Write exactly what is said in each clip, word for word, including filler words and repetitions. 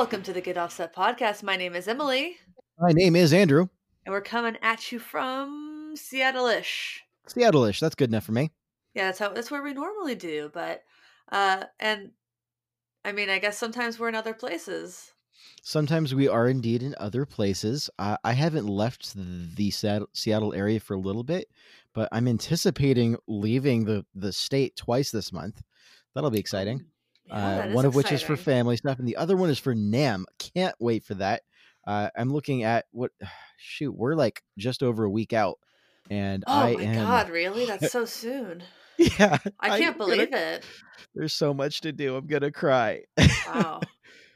Welcome to the Get Offset Podcast. My name is Emily. My name is Andrew. And we're coming at you from Seattle-ish. Seattle-ish. That's good enough for me. Yeah, that's how. That's where we normally do. But, uh, and I mean, I guess sometimes we're in other places. Sometimes we are indeed in other places. Uh, I haven't left the Seattle area for a little bit, but I'm anticipating leaving the, the state twice this month. That'll be exciting. Yeah, uh, one exciting. Of which is for family stuff, and the other one is for NAMM. Can't wait for that. Uh, I'm looking at what, shoot, we're like just over a week out. And oh I my am... God, really? That's so soon. Yeah. I can't I'm believe gonna... it. There's so much to do. I'm going to cry. Wow.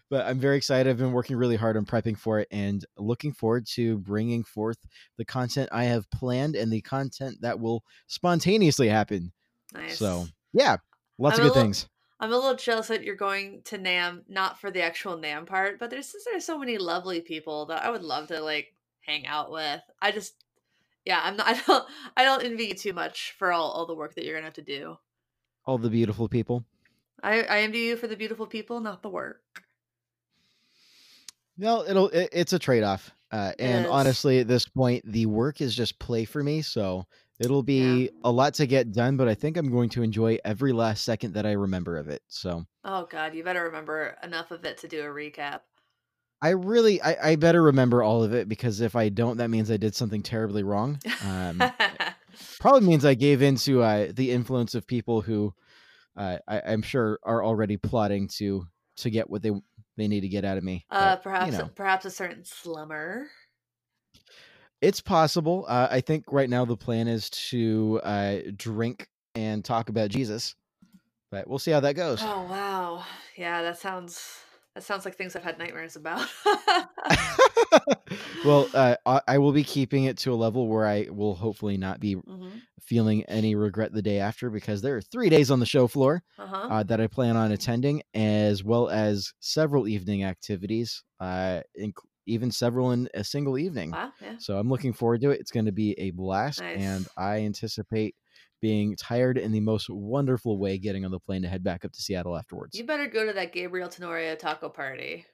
But I'm very excited. I've been working really hard on prepping for it and looking forward to bringing forth the content I have planned and the content that will spontaneously happen. Nice. So yeah, lots I'm of good little, things. I'm a little jealous that you're going to NAMM, not for the actual NAMM part, but there's there's so many lovely people that I would love to like hang out with. I just, yeah, I'm not, I don't, I don't envy you too much for all, all the work that you're going to have to do. All the beautiful people. I, I envy you for the beautiful people, not the work. No, it'll, it, it's a trade-off. Uh, and honestly, at this point, the work is just play for me. So it'll be yeah. a lot to get done, but I think I'm going to enjoy every last second that I remember of it. So, oh God, you better remember enough of it to do a recap. I really, I, I better remember all of it, because if I don't, that means I did something terribly wrong. Um, probably means I gave in to uh, the influence of people who uh, I, I'm sure are already plotting to, to get what they They need to get out of me. Uh, but, perhaps, you know. perhaps a certain slumber. It's possible. Uh, I think right now the plan is to uh, drink and talk about Jesus, but we'll see how that goes. Oh wow, yeah, that sounds that sounds like things I've had nightmares about. Well, uh, I will be keeping it to a level where I will hopefully not be mm-hmm. feeling any regret the day after, because there are three days on the show floor uh-huh. uh, that I plan on attending, as well as several evening activities, uh, inc- even several in a single evening. Wow, yeah. So I'm looking forward to it. It's going to be a blast. Nice. And I anticipate being tired in the most wonderful way, getting on the plane to head back up to Seattle afterwards. You better go to that Gabriel Tenorio taco party.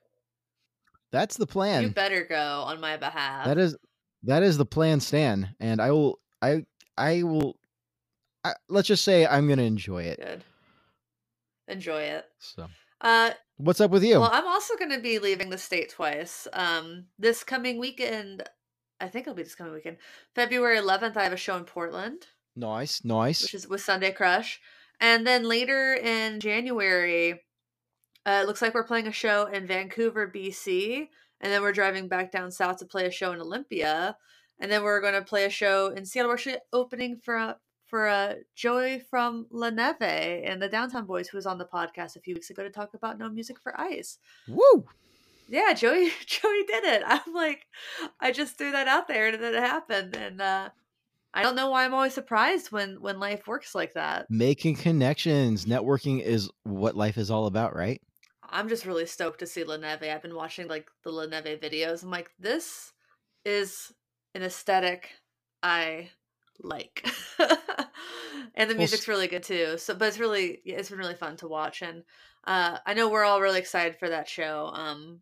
That's the plan. You better go on my behalf. That is, that is the plan, Stan. And I will, I, I will, I, let's just say I'm going to enjoy it. Good. Enjoy it. So, uh, what's up with you? Well, I'm also going to be leaving the state twice. Um, this coming weekend, I think it'll be this coming weekend, February eleventh, I have a show in Portland. Nice. Nice. Which is with Sunday Crush. And then later in January, Uh, it looks like we're playing a show in Vancouver, B C, and then we're driving back down south to play a show in Olympia, and then we're going to play a show in Seattle. We're actually opening for a, for a Joey from La Neve and the Downtown Boys, who was on the podcast a few weeks ago to talk about No Music for Ice. Woo! Yeah, Joey, Joey did it. I'm like, I just threw that out there and it happened, and uh, I don't know why I'm always surprised when, when life works like that. Making connections, networking is what life is all about, right? I'm just really stoked to see La Neve. I've been watching like the La Neve videos. I'm like, this is an aesthetic I like, and the music's really good too. So, but it's really, yeah, it's been really fun to watch, and uh, I know we're all really excited for that show. Um,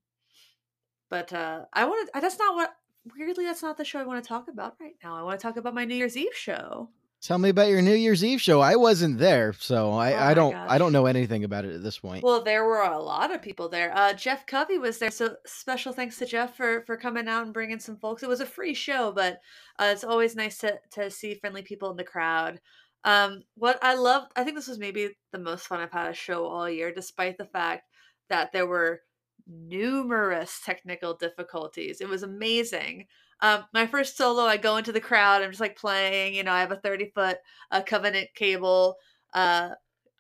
but uh, I wanted, I, that's not what. Weirdly, that's not the show I want to talk about right now. I want to talk about my New Year's Eve show. Tell me about your New Year's Eve show. I wasn't there, so I, oh I don't gosh. I don't know anything about it at this point. Well, there were a lot of people there. Uh, Jeff Covey was there, so special thanks to Jeff for, for coming out and bringing some folks. It was a free show, but uh, it's always nice to, to see friendly people in the crowd. Um, what I loved, I think this was maybe the most fun I've had a show all year, despite the fact that there were numerous technical difficulties. It was amazing. Um, my first solo, I go into the crowd. I'm just like playing, you know, I have a thirty foot uh, Covenant cable. Uh,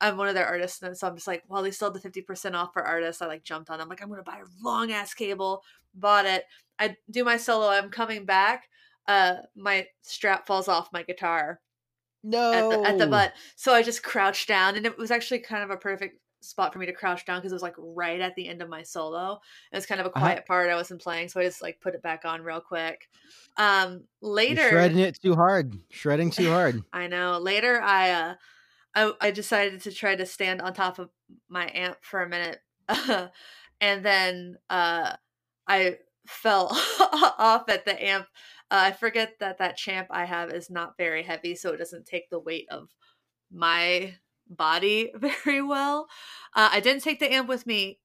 I'm one of their artists. And so I'm just like, well, they sold the fifty percent off for artists. I like jumped on. I'm like, I'm going to buy a long ass cable. Bought it. I do my solo. I'm coming back. Uh, my strap falls off my guitar. No. At the, at the butt. So I just crouched down, and it was actually kind of a perfect spot for me to crouch down, because it was like right at the end of my solo. It was kind of a quiet uh-huh. part. I wasn't playing, so I just like put it back on real quick. Um, later, You're shredding it too hard, shredding too hard. I know. Later, I, uh, I I decided to try to stand on top of my amp for a minute, and then uh, I fell off at the amp. Uh, I forget that that Champ I have is not very heavy, so it doesn't take the weight of my body very well. Uh, I didn't take the amp with me,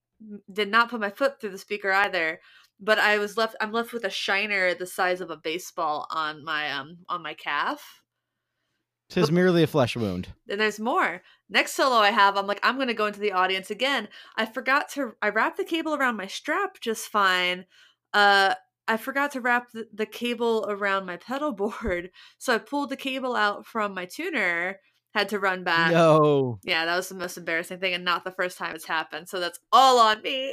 did not put my foot through the speaker either, but I was left, I'm left with a shiner the size of a baseball on my, um, on my calf. Tis merely a flesh wound. And there's more. Next solo I have, I'm like, I'm going to go into the audience again. I forgot to, I wrapped the cable around my strap just fine. Uh, I forgot to wrap the, the cable around my pedal board. So I pulled the cable out from my tuner, had to run back. No. Yeah, that was the most embarrassing thing and not the first time it's happened. So that's all on me.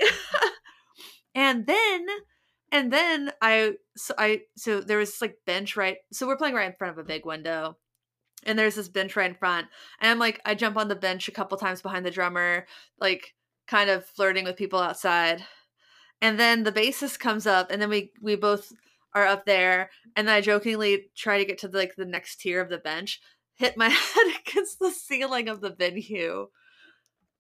And then, and then I, so I, so there was this like bench right. So we're playing right in front of a big window. And there's this bench right in front. And I'm like, I jump on the bench a couple times behind the drummer, like kind of flirting with people outside. And then the bassist comes up and then we, we both are up there. And then I jokingly try to get to the, like the next tier of the bench, hit my head against the ceiling of the venue.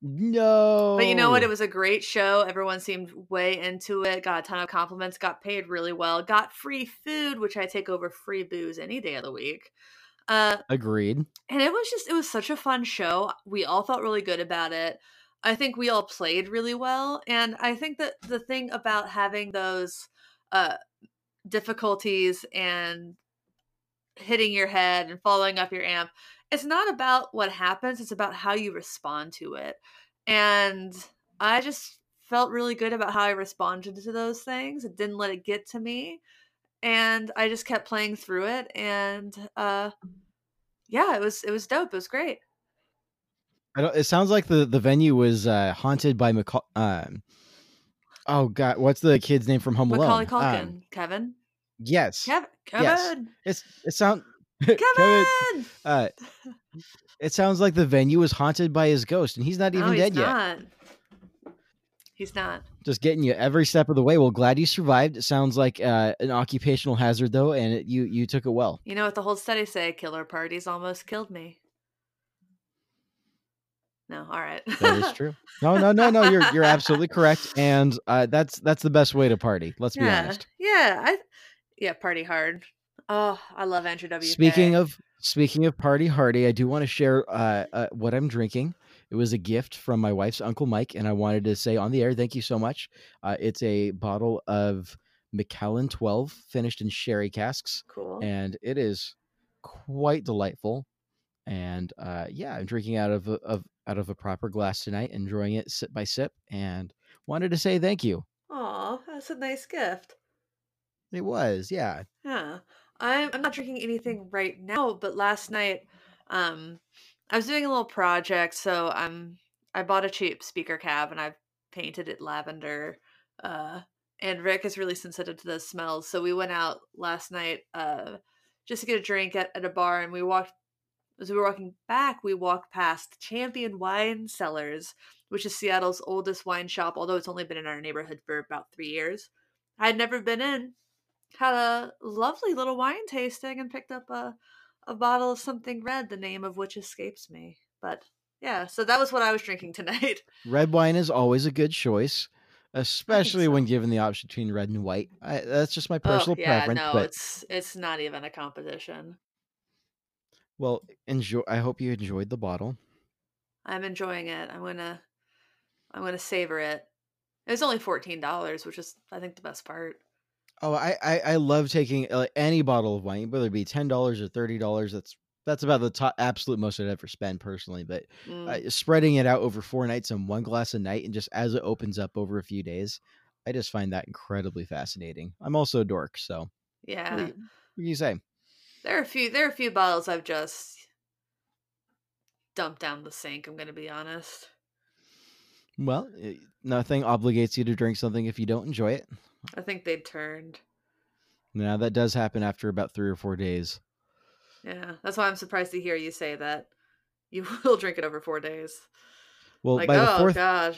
No. But you know what? It was a great show. Everyone seemed way into it. Got a ton of compliments, got paid really well, got free food, which I take over free booze any day of the week. Uh, Agreed. And it was just, it was such a fun show. We all felt really good about it. I think we all played really well. And I think that the thing about having those uh, difficulties and hitting your head and following up your amp, it's not about what happens. It's about how you respond to it. And I just felt really good about how I responded to those things. It didn't let it get to me. And I just kept playing through it, and uh, yeah, it was it was dope. It was great. I don't, it sounds like the, the venue was uh, haunted by Maca- um, oh god, what's the kid's name from Home Alone? Macaulay Culkin, um, Kevin. Yes, Kev- Kevin. Yes. It's it sound Kevin. Kevin. Uh, it sounds like the venue was haunted by his ghost, and he's not even no, he's dead not. yet. He's not. Just getting you every step of the way. Well, glad you survived. It sounds like uh, an occupational hazard, though, and it, you you took it well. You know what the Hold Steady say? Killer parties almost killed me. No, all right. That is true. No, no, no, no. You're you're absolutely correct, and uh, that's that's the best way to party. Let's yeah. be honest. Yeah, I yeah party hard. Oh, I love Andrew W K. Speaking of speaking of party hardy, I do want to share uh, uh, what I'm drinking. It was a gift from my wife's Uncle Mike, and I wanted to say on the air, thank you so much. Uh, it's a bottle of Macallan twelve finished in sherry casks. Cool. And it is quite delightful. And uh, yeah, I'm drinking out of, a, of out of a proper glass tonight, enjoying it sip by sip, and wanted to say thank you. Aw, that's a nice gift. It was, yeah. Yeah. I'm, I'm not drinking anything right now, but last night... um. I was doing a little project, so I'm I bought a cheap speaker cab and I've painted it lavender. Uh, and Rick is really sensitive to those smells, so we went out last night uh, just to get a drink at, at a bar. And we walked as we were walking back, we walked past Champion Wine Cellars, which is Seattle's oldest wine shop, although it's only been in our neighborhood for about three years. I'd never been in. Had a lovely little wine tasting and picked up a. a bottle of something red, the name of which escapes me. But yeah, so that was what I was drinking tonight. Red wine is always a good choice, especially so. when given the option between red and white. I, that's just my personal oh, yeah, preference. No, but... it's it's not even a competition. Well, enjoy. I hope you enjoyed the bottle. I'm enjoying it. I'm gonna I'm gonna savor it. It was only fourteen dollars, which is I think the best part. Oh, I, I, I love taking any bottle of wine, whether it be ten dollars or thirty dollars. That's that's about the top, absolute most I'd ever spend personally. But mm. uh, spreading it out over four nights and one glass a night and just as it opens up over a few days, I just find that incredibly fascinating. I'm also a dork, so. Yeah. What do you, what do you say? There are a few, there are a few bottles I've just dumped down the sink, I'm going to be honest. Well, nothing obligates you to drink something if you don't enjoy it. I think they turned. Now that does happen after about three or four days. Yeah, that's why I'm surprised to hear you say that. You will drink it over four days. Well, like, by the oh fourth, god.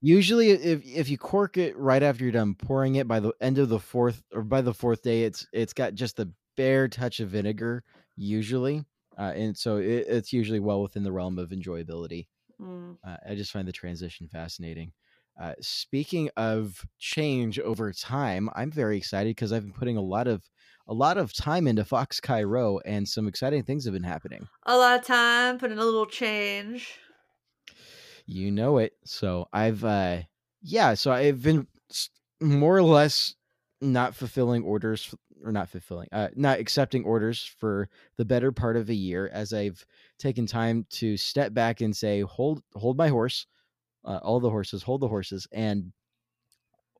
Usually, if if you cork it right after you're done pouring it, by the end of the fourth or by the fourth day, it's it's got just the bare touch of vinegar usually, uh, and so it, it's usually well within the realm of enjoyability. Mm. Uh, I just find the transition fascinating. Uh, speaking of change over time, I'm very excited because I've been putting a lot of a lot of time into FoxChiRho, and some exciting things have been happening. A lot of time, putting a little change. You know it. So I've, uh, yeah, so I've been more or less not fulfilling orders or not fulfilling, uh, not accepting orders for the better part of a year, as I've taken time to step back and say, hold, hold my horse, uh, all the horses, hold the horses. And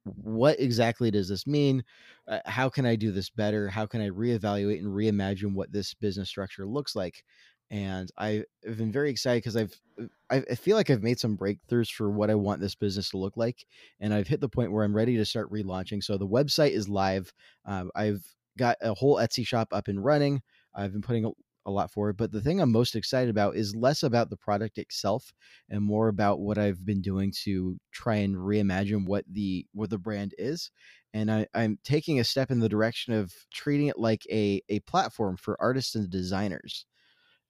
what exactly does this mean? Uh, how can I do this better? How can I reevaluate and reimagine what this business structure looks like? And I've been very excited because I've, I feel like I've made some breakthroughs for what I want this business to look like. And I've hit the point where I'm ready to start relaunching. So the website is live. Um, I've got a whole Etsy shop up and running. I've been putting a, a lot forward, but the thing I'm most excited about is less about the product itself and more about what I've been doing to try and reimagine what the, what the brand is. And I, I'm taking a step in the direction of treating it like a, a platform for artists and designers.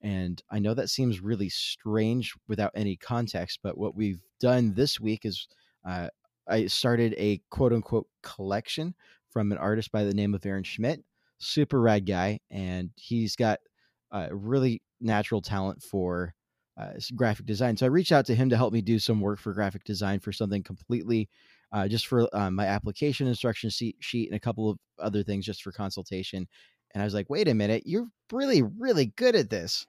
And I know that seems really strange without any context, but what we've done this week is uh, I started a quote unquote collection from an artist by the name of Aaron Schmidt, super rad guy. And he's got a really natural talent for uh, graphic design. So I reached out to him to help me do some work for graphic design for something completely uh, just for uh, my application instruction sheet and a couple of other things just for consultation. And I was like, wait a minute, you're really, really good at this.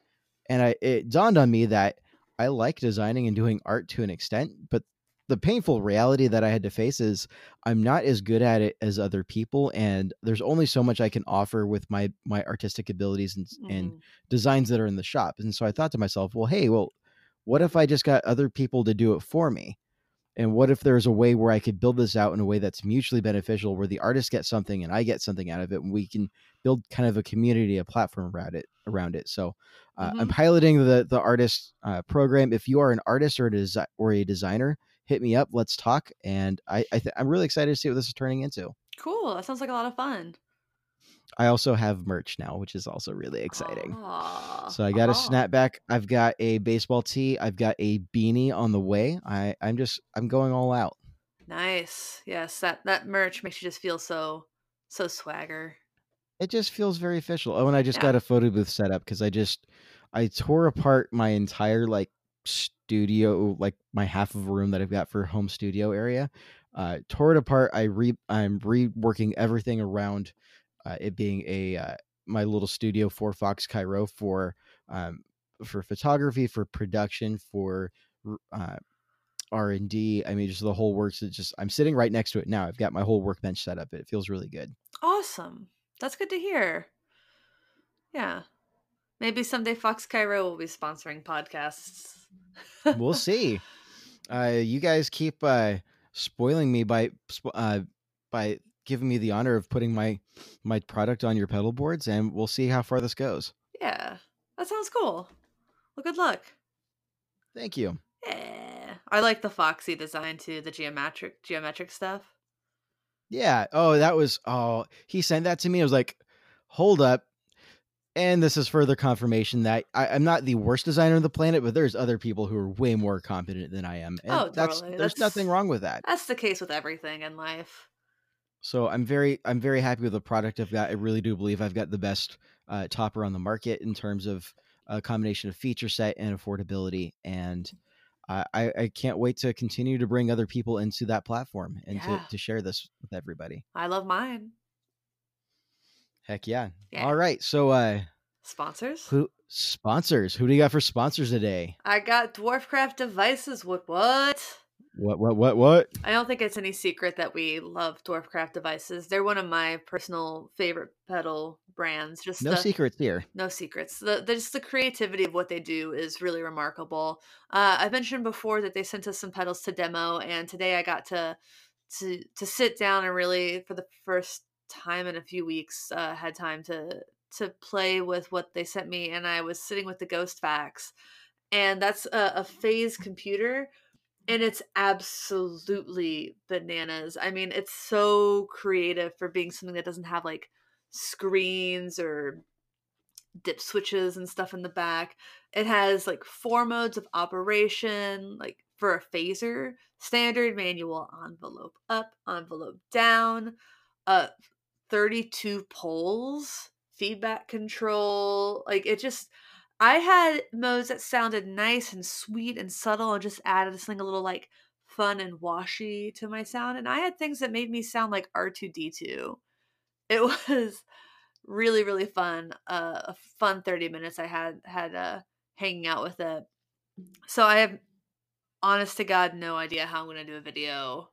And I, it dawned on me that I like designing and doing art to an extent, but the painful reality that I had to face is I'm not as good at it as other people. And there's only so much I can offer with my, my artistic abilities and, mm. and designs that are in the shop. And so I thought to myself, well, hey, well, what if I just got other people to do it for me? And what if there's a way where I could build this out in a way that's mutually beneficial, where the artist gets something and I get something out of it, and we can build kind of a community, a platform around it. Around it. So uh, mm-hmm. I'm piloting the the artist uh, program. If you are an artist or a, desi- or a designer, hit me up. Let's talk. And I, I th- I'm really excited to see what this is turning into. Cool. That sounds like a lot of fun. I also have merch now, which is also really exciting. Aww. So I got Aww. a snapback. I've got a baseball tee. I've got a beanie on the way. I, I'm just, I'm going all out. Nice. Yes. That, that merch makes you just feel so, so swagger. It just feels very official. Oh, and I just yeah. got a photo booth set up because I just, I tore apart my entire like studio, like my half of a room that I've got for home studio area. Uh, tore it apart. I re, I'm reworking everything around Uh, it being a uh, my little studio for FoxChiRho for um, for photography, for production, for uh, R and D. I mean, just the whole works. It just I'm sitting right next to it now. I've got my whole workbench set up. It feels really good. Awesome. That's good to hear. Yeah. Maybe someday FoxChiRho will be sponsoring podcasts. We'll see. Uh, you guys keep uh, spoiling me by uh, by. giving me the honor of putting my my product on your pedal boards, and we'll see how far this goes. Yeah, that sounds cool. Well, good luck. Thank you. Yeah, I like the Foxy design too, the geometric geometric stuff. Yeah. Oh, that was oh he sent that to me. I was like, hold up. And this is further confirmation that I, I'm not the worst designer on the planet, but there's other people who are way more competent than I am. And oh, that's totally. There's that's, nothing wrong with that. That's the case with everything in life. So I'm very, I'm very happy with the product I've got. I really do believe I've got the best uh, topper on the market in terms of a combination of feature set and affordability. And uh, I, I can't wait to continue to bring other people into that platform and yeah. to, to share this with everybody. I love mine. Heck yeah. yeah. All right. So uh, sponsors, who sponsors, who do you got for sponsors today? I got Dwarfcraft Devices. What, what? What, what, what, what? I don't think it's any secret that we love Dwarfcraft Devices. They're one of my personal favorite pedal brands. Just No the, secrets here. No secrets. The, the, just the creativity of what they do is really remarkable. Uh, I mentioned before that they sent us some pedals to demo, and today I got to to to sit down and really, for the first time in a few weeks, uh, had time to to play with what they sent me, and I was sitting with the Ghost Fax, and that's a, a phase computer. And it's absolutely bananas. I mean, it's so creative for being something that doesn't have like screens or dip switches and stuff in the back. It has like four modes of operation, like for a phaser, standard manual envelope up, envelope down, uh, thirty-two poles, feedback control. Like it just, I had modes that sounded nice and sweet and subtle and just added something a little like fun and washy to my sound. And I had things that made me sound like R two D two. It was really, really fun. Uh, a fun thirty minutes I had, had uh, hanging out with it. So I have, honest to God, no idea how I'm going to do a video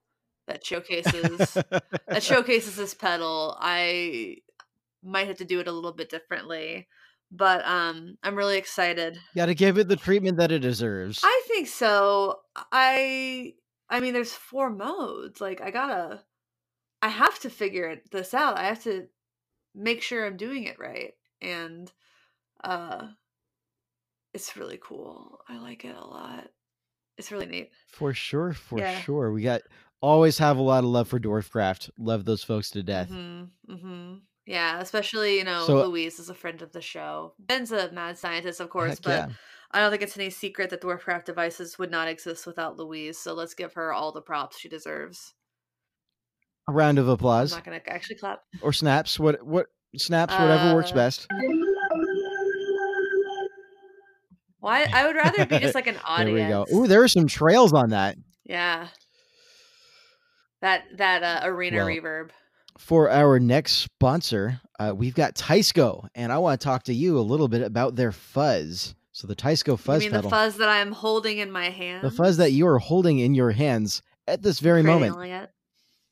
that showcases that showcases this pedal. I might have to do it a little bit differently, but um, I'm really excited. Got to give it the treatment that it deserves. I think so. I I mean, there's four modes. Like I gotta, I have to figure this out. I have to make sure I'm doing it right, and uh, it's really cool. I like it a lot. It's really neat. For sure, for yeah. sure. We got always have a lot of love for Dwarfcraft. Love those folks to death. Mm-hmm, mm-hmm. Yeah, especially, you know, so, Louise is a friend of the show. Ben's a mad scientist, of course, but yeah. I don't think it's any secret that Dwarfcraft Devices would not exist without Louise. So let's give her all the props she deserves. A round of applause. I'm not going to actually clap. Or snaps. What? What? Snaps, whatever uh, works best. Why? I would rather be just like an audience. There we go. Ooh, there are some trails on that. Yeah. That that uh, arena well, reverb. For our next sponsor, uh, we've got Teisco, and I want to talk to you a little bit about their fuzz. So the Teisco fuzz. You mean pedal, the fuzz that I'm holding in my hand? The fuzz that you are holding in your hands at this very Cradling moment. It.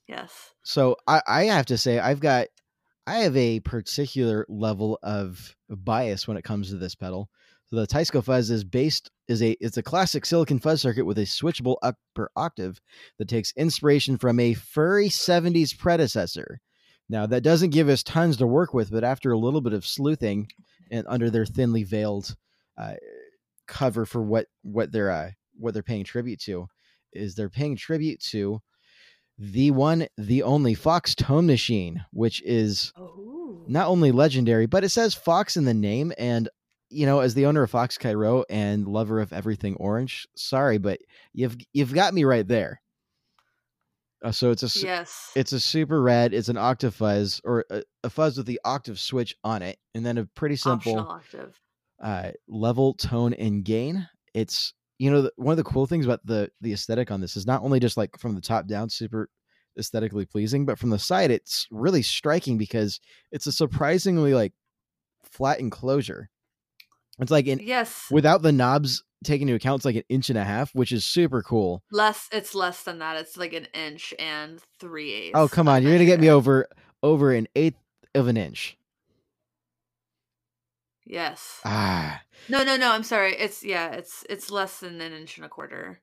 Yes. So I, I have to say, I've got, I have a particular level of bias when it comes to this pedal. So the Teisco fuzz is based is a it's a classic silicon fuzz circuit with a switchable upper octave that takes inspiration from a furry seventies predecessor. Now that doesn't give us tons to work with, but after a little bit of sleuthing and under their thinly veiled uh, cover for what what they're uh, what they're paying tribute to is they're paying tribute to the one, the only Fox Tone Machine, which is Ooh. Not only legendary, but it says Fox in the name. And you know, as the owner of FoxChiRho and lover of everything orange, sorry, but you've you've got me right there. Uh, so it's a yes. It's a super rad. It's an octave fuzz, or a, a fuzz with the octave switch on it, and then a pretty simple octave. Uh, level, tone, and gain. It's you know the, one of the cool things about the the aesthetic on this is not only just like from the top down, super aesthetically pleasing, but from the side, it's really striking because it's a surprisingly like flat enclosure. It's like an yes. Without the knobs taken into account, it's like an inch and a half, which is super cool. Less, it's less than that. It's like an inch and three eighths. Oh come on, you're gonna get me over over an eighth of an inch. Yes. Ah. No, no, no. I'm sorry. It's yeah. It's it's less than an inch and a quarter.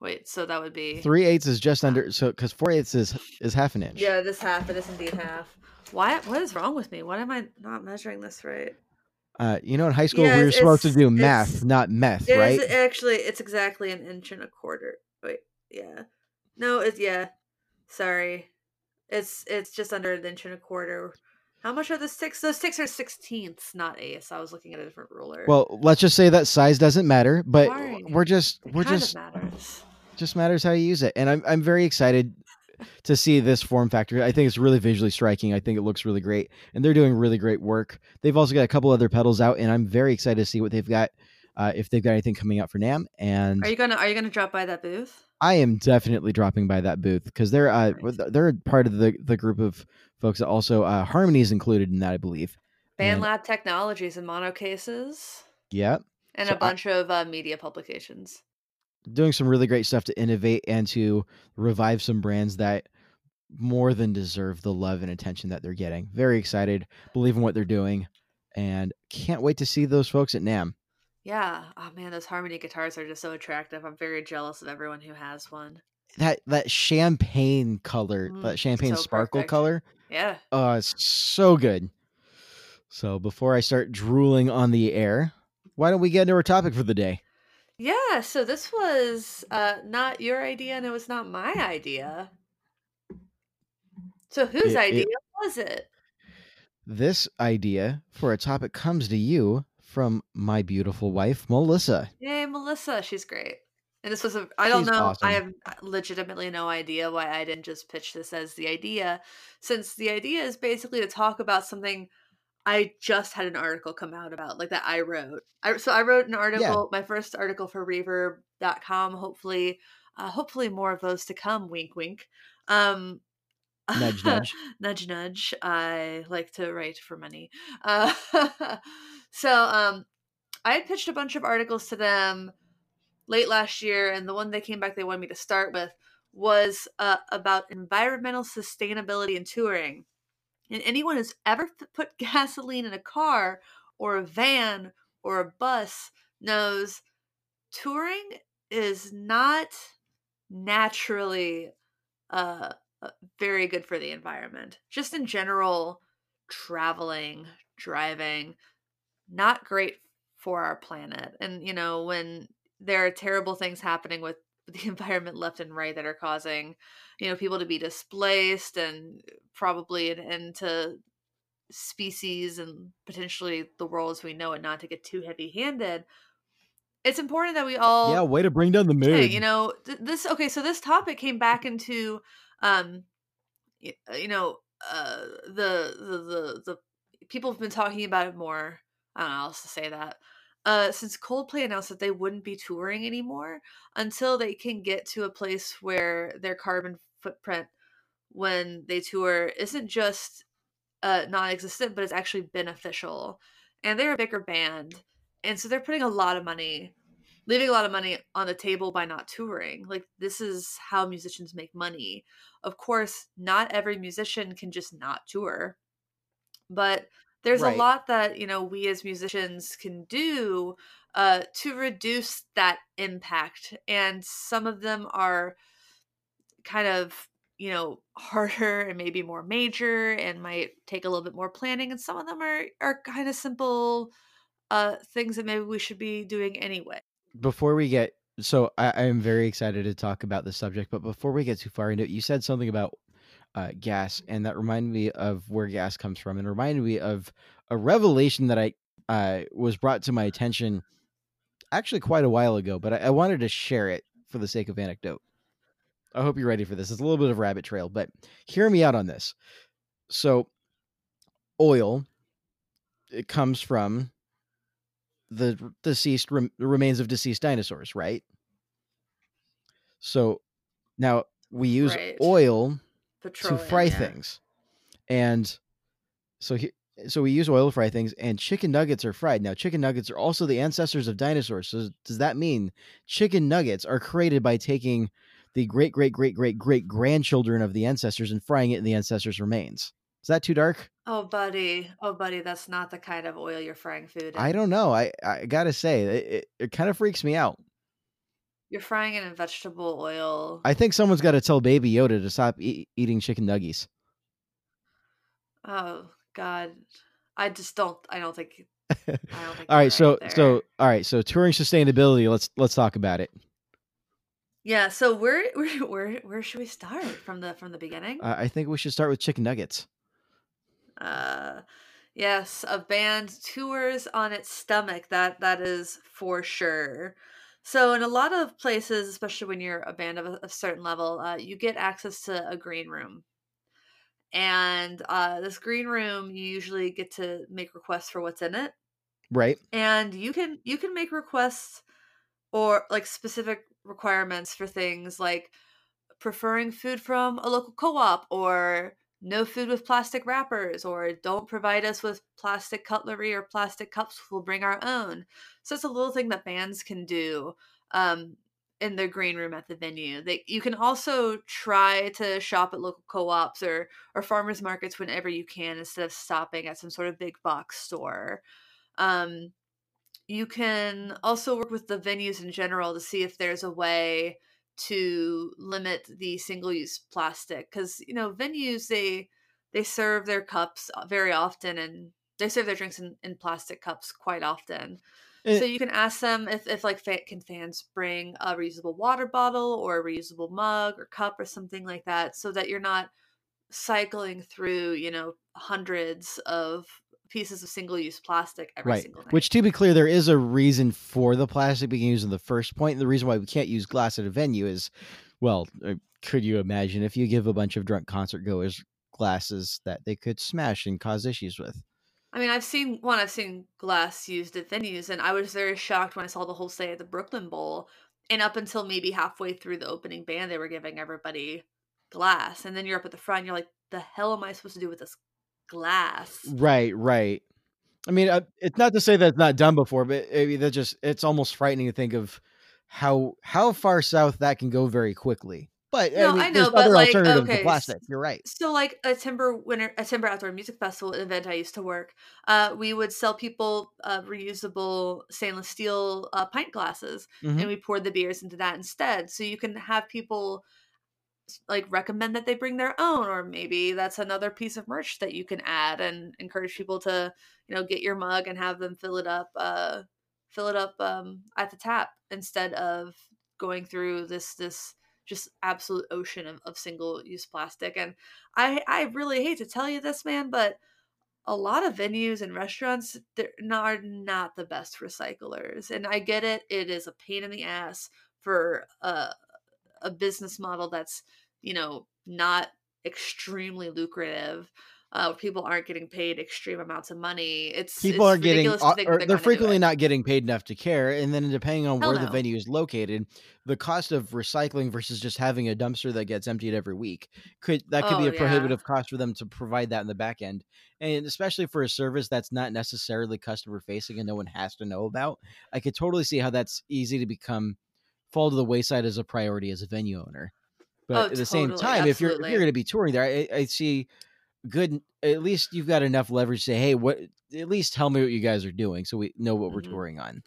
Wait, so that would be three eighths is just under. So because four eighths is is half an inch. Yeah, this half. It is indeed half. Why? What is wrong with me? Why am I not measuring this right? Uh, you know, in high school, yeah, we were supposed to do math, not meth, it right? Is, actually, it's exactly an inch and a quarter. Wait, yeah. No, it's, yeah. Sorry. It's it's just under an inch and a quarter. How much are the sticks? Those sticks are sixteenths, not eighths. I was looking at a different ruler. Well, let's just say that size doesn't matter, but Sorry. we're just, we're kind just, of matters. Just matters how you use it. And I'm I'm very excited to see this form factor. I think it's really visually striking. I think it looks really great, and they're doing really great work. They've also got a couple other pedals out, and I'm very excited to see what they've got, uh, if they've got anything coming out for NAMM. And are you gonna are you gonna drop by that booth? I am definitely dropping by that booth because they're uh, they're part of the the group of folks that also uh, Harmony is included in that, I believe. BandLab Technologies and Mono cases. Yeah, and so a bunch I- of uh, media publications. Doing some really great stuff to innovate and to revive some brands that more than deserve the love and attention that they're getting. Very excited, believe in what they're doing, and can't wait to see those folks at NAMM. Yeah. Oh man, those Harmony guitars are just so attractive. I'm very jealous of everyone who has one. That that champagne color, mm, that champagne so sparkle perfect. Color. Yeah. Oh, uh, it's so good. So before I start drooling on the air, why don't we get into our topic for the day? Yeah, so this was uh, not your idea, and it was not my idea. So whose it, idea it, was it? This idea for a topic comes to you from my beautiful wife, Melissa. Yay, Melissa. She's great. And this was a, I don't She's know, awesome. I have legitimately no idea why I didn't just pitch this as the idea, since the idea is basically to talk about something I just had an article come out about, like that I wrote. I, so I wrote an article, yeah. my first article for Reverb dot com, hopefully, uh, hopefully more of those to come, wink, wink. Um, nudge, nudge. nudge, nudge. I like to write for money. Uh, so um, I had pitched a bunch of articles to them late last year, and the one they came back they wanted me to start with was uh, about environmental sustainability and touring. And anyone who's ever put gasoline in a car or a van or a bus knows touring is not naturally uh, very good for the environment. Just in general, traveling, driving, not great for our planet. And, you know, when there are terrible things happening with the environment left and right that are causing, you know, people to be displaced and probably an end to species and potentially the world as we know it, not to get too heavy handed. It's important that we all, yeah, way to bring down the mood, hey, you know, th- this, okay. So this topic came back into, um, you, you know, uh, the, the, the, the people have been talking about it more. I don't know how else to say that. Uh, since Coldplay announced that they wouldn't be touring anymore until they can get to a place where their carbon footprint when they tour isn't just uh, non-existent, but it's actually beneficial. And they're a bigger band. And so they're putting a lot of money, leaving a lot of money on the table by not touring. Like, this is how musicians make money. Of course, not every musician can just not tour. But there's right. a lot that, you know, we as musicians can do uh, to reduce that impact. And some of them are kind of, you know, harder and maybe more major and might take a little bit more planning. And some of them are, are kind of simple uh, things that maybe we should be doing anyway. Before we get, so I, I am very excited to talk about this subject, but before we get too far into it, you said something about Uh, gas, and that reminded me of where gas comes from, and reminded me of a revelation that I uh, was brought to my attention actually quite a while ago, but I, I wanted to share it for the sake of anecdote. I hope you're ready for this. It's a little bit of rabbit trail, but hear me out on this. So oil, it comes from the deceased rem- remains of deceased dinosaurs, right? So now we use right. oil Petroleum, to fry yeah. things. And so he, so we use oil to fry things, and chicken nuggets are fried. Now, chicken nuggets are also the ancestors of dinosaurs. So does that mean chicken nuggets are created by taking the great, great, great, great, great grandchildren of the ancestors and frying it in the ancestors' remains? Is that too dark? Oh, buddy. Oh, buddy. That's not the kind of oil you're frying food in. I don't know. I, I got to say, it, it, it kind of freaks me out. You're frying it in vegetable oil. I think someone's got to tell Baby Yoda to stop e- eating chicken nuggies. Oh God, I just don't. I don't think. I don't think all right, so right so all right, so touring sustainability. Let's let's talk about it. Yeah. So where where where, where should we start from the from the beginning? Uh, I think we should start with chicken nuggets. Uh, yes, a band tours on its stomach. That that is for sure. So in a lot of places, especially when you're a band of a, a certain level, uh, you get access to a green room. And uh, this green room, you usually get to make requests for what's in it. Right. And you can you can make requests or like specific requirements for things like preferring food from a local co-op, or no food with plastic wrappers, or don't provide us with plastic cutlery or plastic cups. We'll bring our own. So it's a little thing that bands can do um, in their green room at the venue. They, you can also try to shop at local co-ops or, or farmers markets whenever you can, instead of stopping at some sort of big box store. Um, you can also work with the venues in general to see if there's a way to limit the single-use plastic, because you know venues they they serve their cups very often, and they serve their drinks in, in plastic cups quite often. It, so you can ask them if, if like can fans bring a reusable water bottle or a reusable mug or cup or something like that, so that you're not cycling through you know hundreds of pieces of single-use plastic every right. single night. Which, to be clear, there is a reason for the plastic being used in the first point. And the reason why we can't use glass at a venue is, well, could you imagine if you give a bunch of drunk concert goers glasses that they could smash and cause issues with? I mean, I've seen one, I've seen glass used at venues, and I was very shocked when I saw the whole stay at the Brooklyn Bowl. And up until maybe halfway through the opening band, they were giving everybody glass. And then you're up at the front, and you're like, the hell am I supposed to do with this glass? Right, right. I mean, uh, it's not to say that's not done before, but I mean, that just, it's almost frightening to think of how how far south that can go very quickly. But no, I, mean, I know, but like, okay, plastic. You're right. So like a timber winter, a timber outdoor music festival event I used to work, uh, we would sell people uh, reusable stainless steel uh, pint glasses, mm-hmm. and we poured the beers into that instead. So you can have people like recommend that they bring their own, or maybe that's another piece of merch that you can add and encourage people to, you know, get your mug and have them fill it up, uh, fill it up um, at the tap instead of going through this this. Just absolute ocean of, of single-use plastic. And I I really hate to tell you this, man, but a lot of venues and restaurants they're not, are not the best recyclers. And I get it. It is a pain in the ass for a, a business model that's, you know, not extremely lucrative. Uh, people aren't getting paid extreme amounts of money. It's people it's are getting, or, they're, they're frequently not getting paid enough to care. And then depending on Hell where no. the venue is located, the cost of recycling versus just having a dumpster that gets emptied every week could that could oh, be a prohibitive yeah. cost for them to provide that in the back end. And especially for a service that's not necessarily customer facing and no one has to know about, I could totally see how that's easy to become fall to the wayside as a priority as a venue owner. But oh, at the totally, same time, absolutely. if you're if you're going to be touring there, I, I see. Good. At least you've got enough leverage to say, hey, what? At least tell me what you guys are doing, so we know what we're mm-hmm. touring on.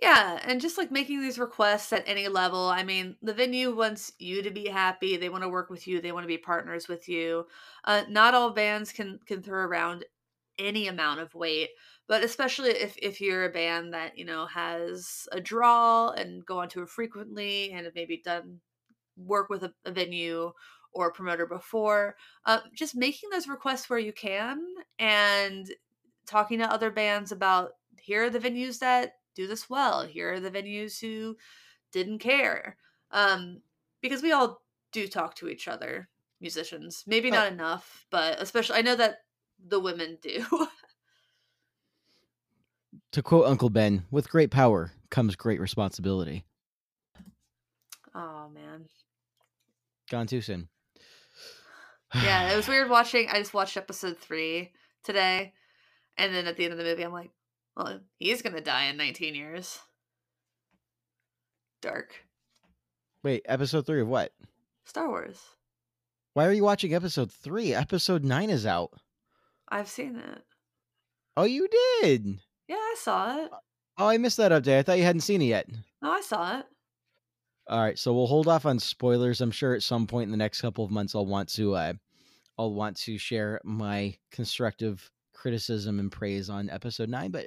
Yeah, and just like making these requests at any level. I mean, the venue wants you to be happy. They want to work with you. They want to be partners with you. Uh, not all bands can can throw around any amount of weight, but especially if if you're a band that you know has a draw and go on tour frequently and have maybe done work with a, a venue. Or promoter before, uh, just making those requests where you can and talking to other bands about here are the venues that do this well. Here are the venues who didn't care. Um, because we all do talk to each other, musicians. Maybe not oh. enough, but especially I know that the women do. To quote Uncle Ben, with great power comes great responsibility. Oh, man. Gone too soon. Yeah, it was weird watching. I just watched episode three today, and then at the end of the movie, I'm like, "Well, he's gonna die in nineteen years." Dark. Wait, episode three of what? Star Wars. Why are you watching episode three? Episode nine is out. I've seen it. Oh, you did? Yeah, I saw it. Oh, I missed that update. I thought you hadn't seen it yet. No, I saw it. All right, so we'll hold off on spoilers. I'm sure at some point in the next couple of months, I'll want to, uh, I'll want to share my constructive criticism and praise on episode nine. But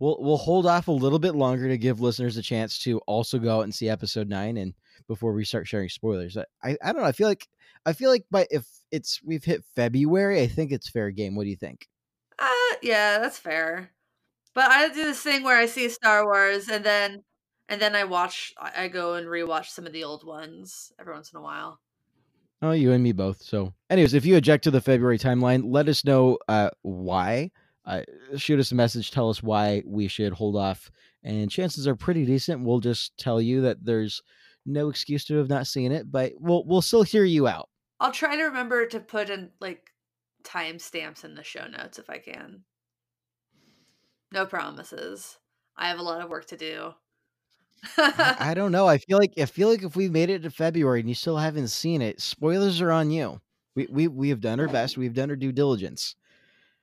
we'll we'll hold off a little bit longer to give listeners a chance to also go out and see episode nine. And before we start sharing spoilers, I I don't know. I feel like I feel like by if it's we've hit February, I think it's fair game. What do you think? Uh, yeah, that's fair. But I do this thing where I see Star Wars and then. And then I watch, I go and rewatch some of the old ones every once in a while. Oh, you and me both. So anyways, if you object to the February timeline, let us know uh, why. Uh, shoot us a message. Tell us why we should hold off. And chances are pretty decent. We'll just tell you that there's no excuse to have not seen it, but we'll, we'll still hear you out. I'll try to remember to put in like timestamps in the show notes if I can. No promises. I have a lot of work to do. I don't know. I feel like I feel like if we made it to February and you still haven't seen it, spoilers are on you. We we we have done our best. We've done our due diligence.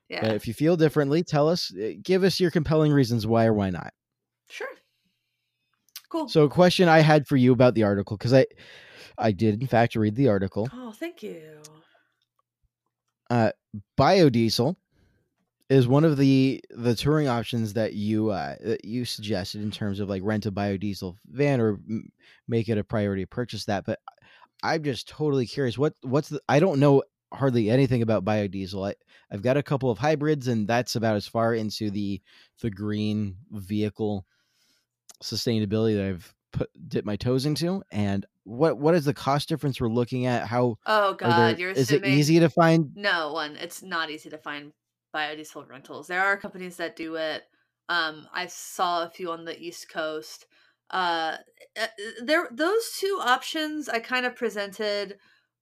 Yeah. But if you feel differently, tell us. Give us your compelling reasons why or why not. Sure. Cool. So, a question I had for you about the article because I I did in fact read the article. Oh, thank you. Uh, biodiesel is one of the the touring options that you uh, that you suggested in terms of like rent a biodiesel van or m- make it a priority to purchase that. But I'm just totally curious. What what's the, I don't know hardly anything about biodiesel. I, I've got a couple of hybrids, and that's about as far into the the green vehicle sustainability that I've put dipped my toes into. And what what is the cost difference we're looking at? How oh god, there, you're is assuming, it easy to find? No, one, it's not easy to find biodiesel rentals. There are companies that do it. Um, I saw a few on the East Coast. Uh, there, those two options I kind of presented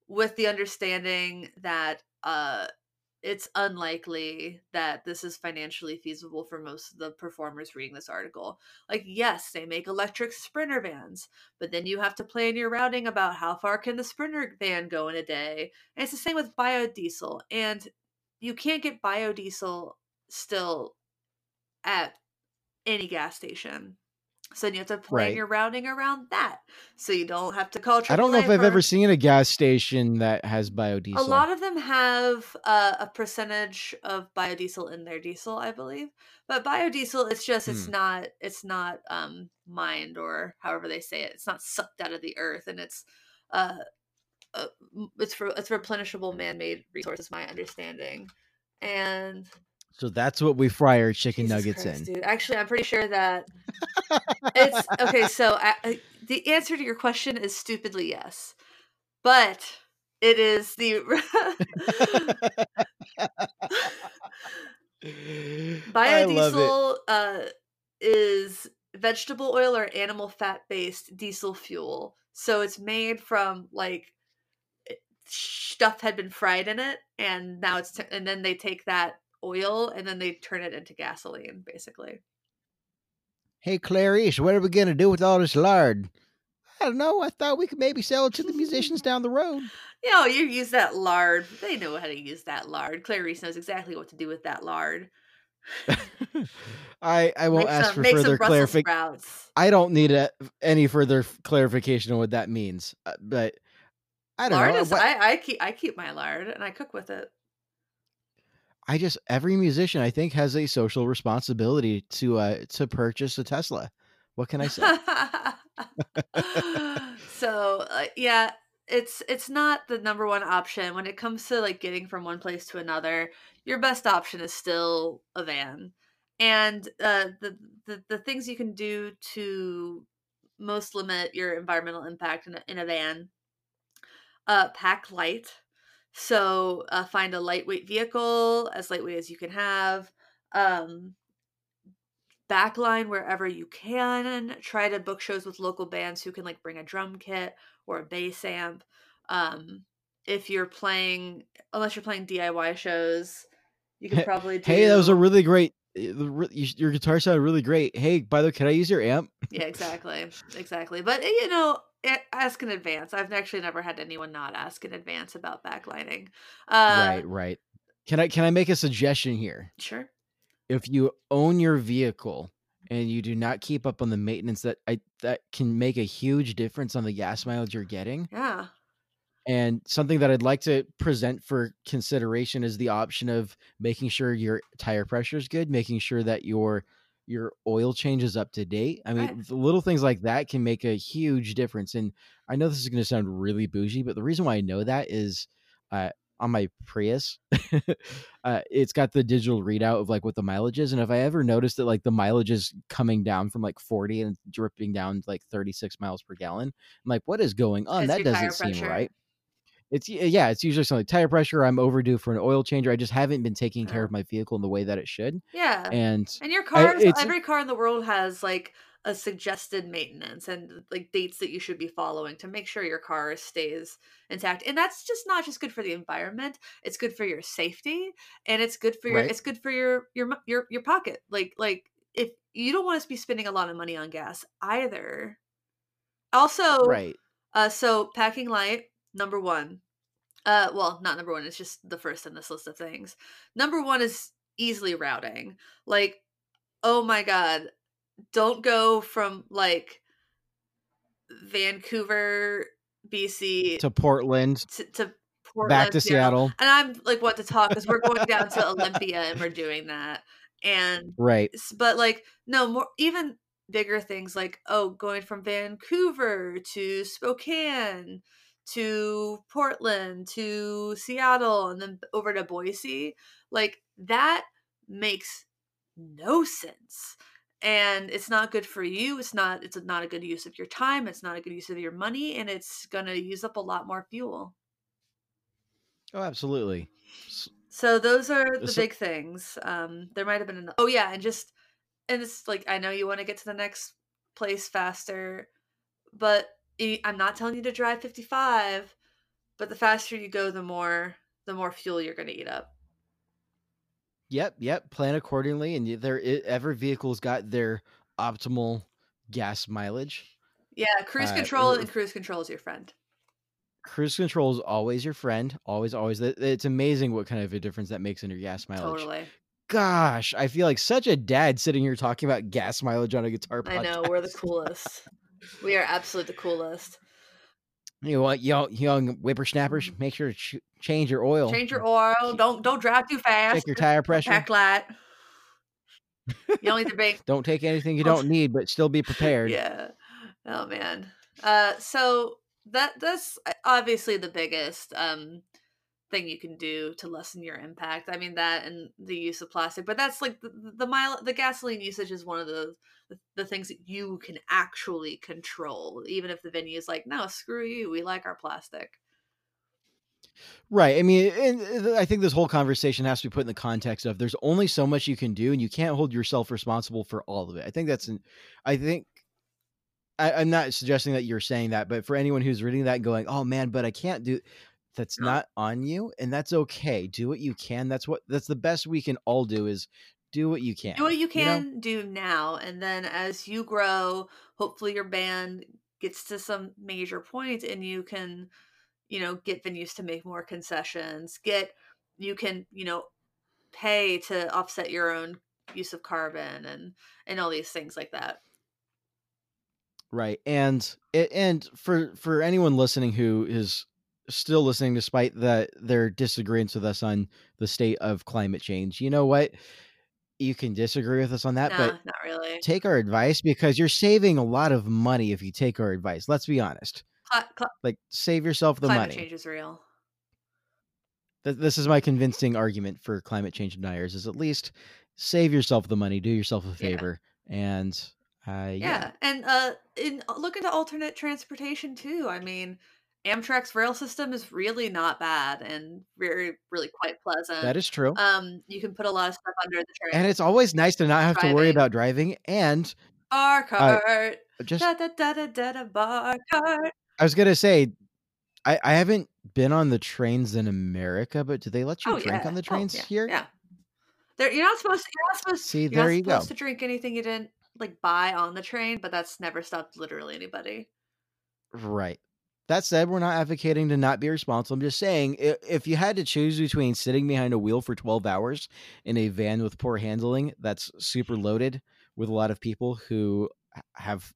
with the understanding that uh, it's unlikely that this is financially feasible for most of the performers reading this article. Like, yes, they make electric Sprinter vans, but then you have to plan your routing about how far can the Sprinter van go in a day. And it's the same with biodiesel. And you can't get biodiesel still at any gas station. So then you have to plan right. your routing around that, so you don't have to call triple A. I don't know if I've ever seen a gas station that has biodiesel. A lot of them have uh, a percentage of biodiesel in their diesel, I believe. But biodiesel, it's just, it's hmm. not, it's not um, mined, or however they say it. It's not sucked out of the earth, and it's, uh, uh, it's re- it's replenishable man-made resource, is my understanding, and. So that's what we fry our chicken Jesus nuggets Christ, in. Dude. Actually, I'm pretty sure that it's okay. So I, I, the answer to your question is stupidly yes, but it is the biodiesel uh, is vegetable oil or animal fat based diesel fuel. So it's made from like stuff had been fried in it, and now it's t- and then they take that oil and then they turn it into gasoline, basically. Hey, Clarice, what are we gonna do with all this lard? I don't know. I thought we could maybe sell it to the musicians down the road. You know, you use that lard. They know how to use that lard. Clarice knows exactly what to do with that lard. I I won't ask for further clarification. I don't need a, any further clarification on what that means. Uh, but I don't lard know. Is, I I keep I keep my lard and I cook with it. I just, every musician I think has a social responsibility to, uh, to purchase a Tesla. What can I say? So uh, yeah, it's, it's not the number one option when it comes to like getting from one place to another. Your best option is still a van, and uh, the, the, the things you can do to most limit your environmental impact in a, in a van, uh, pack light. So uh, find a lightweight vehicle, as lightweight as you can have. Um, backline wherever you can. Try to book shows with local bands who can like bring a drum kit or a bass amp. Um, if you're playing, unless you're playing D I Y shows, you can probably do. Hey, that was a really great. Your guitar sounded really great. Hey, by the way, can I use your amp? Yeah, exactly, exactly. But you know. Ask in advance. I've actually never had anyone not ask in advance about backlighting. Uh, right, right. Can I can I make a suggestion here? Sure. If you own your vehicle and you do not keep up on the maintenance, that I that can make a huge difference on the gas mileage you're getting. Yeah. And something that I'd like to present for consideration is the option of making sure your tire pressure is good, making sure that your your oil change is up to date. I mean, right. Little things like that can make a huge difference. And I know this is going to sound really bougie, but the reason why I know that is uh, on my Prius, uh, it's got the digital readout of like what the mileage is. And if I ever notice that like the mileage is coming down from like forty and dripping down to like thirty-six miles per gallon, I'm like, what is going on? That doesn't seem right. It's yeah, it's usually something like tire pressure. I'm overdue for an oil change. I just haven't been taking care of my vehicle in the way that it should. Yeah. And and your cars, I, every car in the world has like a suggested maintenance and like dates that you should be following to make sure your car stays intact. And that's just not just good for the environment. It's good for your safety, and it's good for your right. it's good for your your your your pocket. Like like if you don't want to be spending a lot of money on gas either. Also, right. Uh, so packing light. Number one, uh, well, not number one. It's just the first in this list of things. Number one is easily routing. Like, oh my God, don't go from like Vancouver, B C to Portland to, to Portland, back to Seattle. Seattle. And I'm like, what to talk because we're going down to Olympia and we're doing that. And right, but like, no more even bigger things like oh, going from Vancouver to Spokane. to Portland to Seattle and then over to Boise. Like, that makes no sense. And it's not good for you. It's not, it's not a good use of your time. It's not a good use of your money. And it's going to use up a lot more fuel. Oh, absolutely. So those are the so- big things. Um, there might've been, an- oh yeah. And just, and it's like, I know you want to get to the next place faster, but I'm not telling you to drive fifty-five, but the faster you go, the more, the more fuel you're going to eat up. Yep. Yep. Plan accordingly. And there, every vehicle's got their optimal gas mileage. Yeah. Cruise control uh, and cruise control is your friend. Cruise control is always your friend. Always, always. It's amazing what kind of a difference that makes in your gas mileage. Totally. Gosh, I feel like such a dad sitting here talking about gas mileage on a guitar podcast. I know. We're the coolest. We are absolutely the coolest. You want young, young whippersnappers? Make sure to ch- change your oil. Change your oil. Don't don't drive too fast. Check your tire pressure. Pack light. You don't need to bake. Don't take anything you don't need, but still be prepared. Yeah. Oh man. Uh, so that that's obviously the biggest um thing you can do to lessen your impact. I mean, that and the use of plastic, but that's like the the mile the gasoline usage is one of the the things that you can actually control, even if the venue is like, no, screw you, we like our plastic. Right. I mean, and I think this whole conversation has to be put in the context of there's only so much you can do, and you can't hold yourself responsible for all of it. I think that's an, I think I, I'm not suggesting that you're saying that, but for anyone who's reading that and going, oh man, but I can't do, that's no. not on you. And that's okay. Do what you can. That's what, that's the best we can all do, is do what you can. Do what you can you know? do now. And then as you grow, hopefully your band gets to some major point and you can, you know, get venues to make more concessions, get, you can, you know, pay to offset your own use of carbon and, and all these things like that. Right. And, and for, for anyone listening who is still listening, despite the, their disagreements with us on the state of climate change, you know what? You can disagree with us on that, nah, but not really. Take our advice, because you're saving a lot of money if you take our advice. Let's be honest. Cl- cl- like, save yourself the climate money. Climate change is real. Th- this is my convincing argument for climate change deniers, is at least save yourself the money, do yourself a favor. Yeah. And uh, yeah. yeah. And uh, in, look into alternate transportation too. I mean, Amtrak's rail system is really not bad and very, really quite pleasant. That is true. Um, you can put a lot of stuff under the train. And it's always nice to not have driving. to worry about driving. And bar cart. Uh, just, da, da, da, da, da, da, bar cart. I was going to say, I, I haven't been on the trains in America, but do they let you oh, drink yeah. on the trains oh, yeah, here? Yeah. They're, you're not supposed to, you're not supposed, See, you're there not you supposed to drink anything you didn't like buy on the train, but that's never stopped literally anybody. Right. That said, we're not advocating to not be responsible. I'm just saying, if you had to choose between sitting behind a wheel for twelve hours in a van with poor handling that's super loaded with a lot of people who have,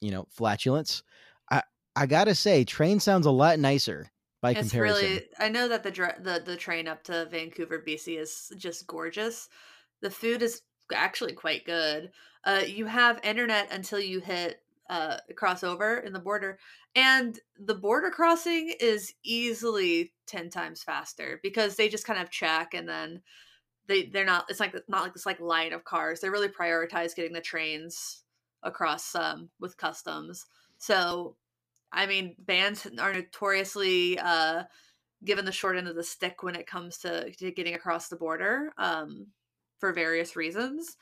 you know, flatulence, I, I gotta say, train sounds a lot nicer by it's comparison. Really, I know that the, the the train up to Vancouver, B C is just gorgeous. The food is actually quite good. Uh, you have internet until you hit uh, crossover in the border, and the border crossing is easily ten times faster because they just kind of check. And then they, they're not, it's like, not like this like line of cars. They really prioritize getting the trains across, um, with customs. So, I mean, bands are notoriously, uh, given the short end of the stick when it comes to, to getting across the border, um, for various reasons.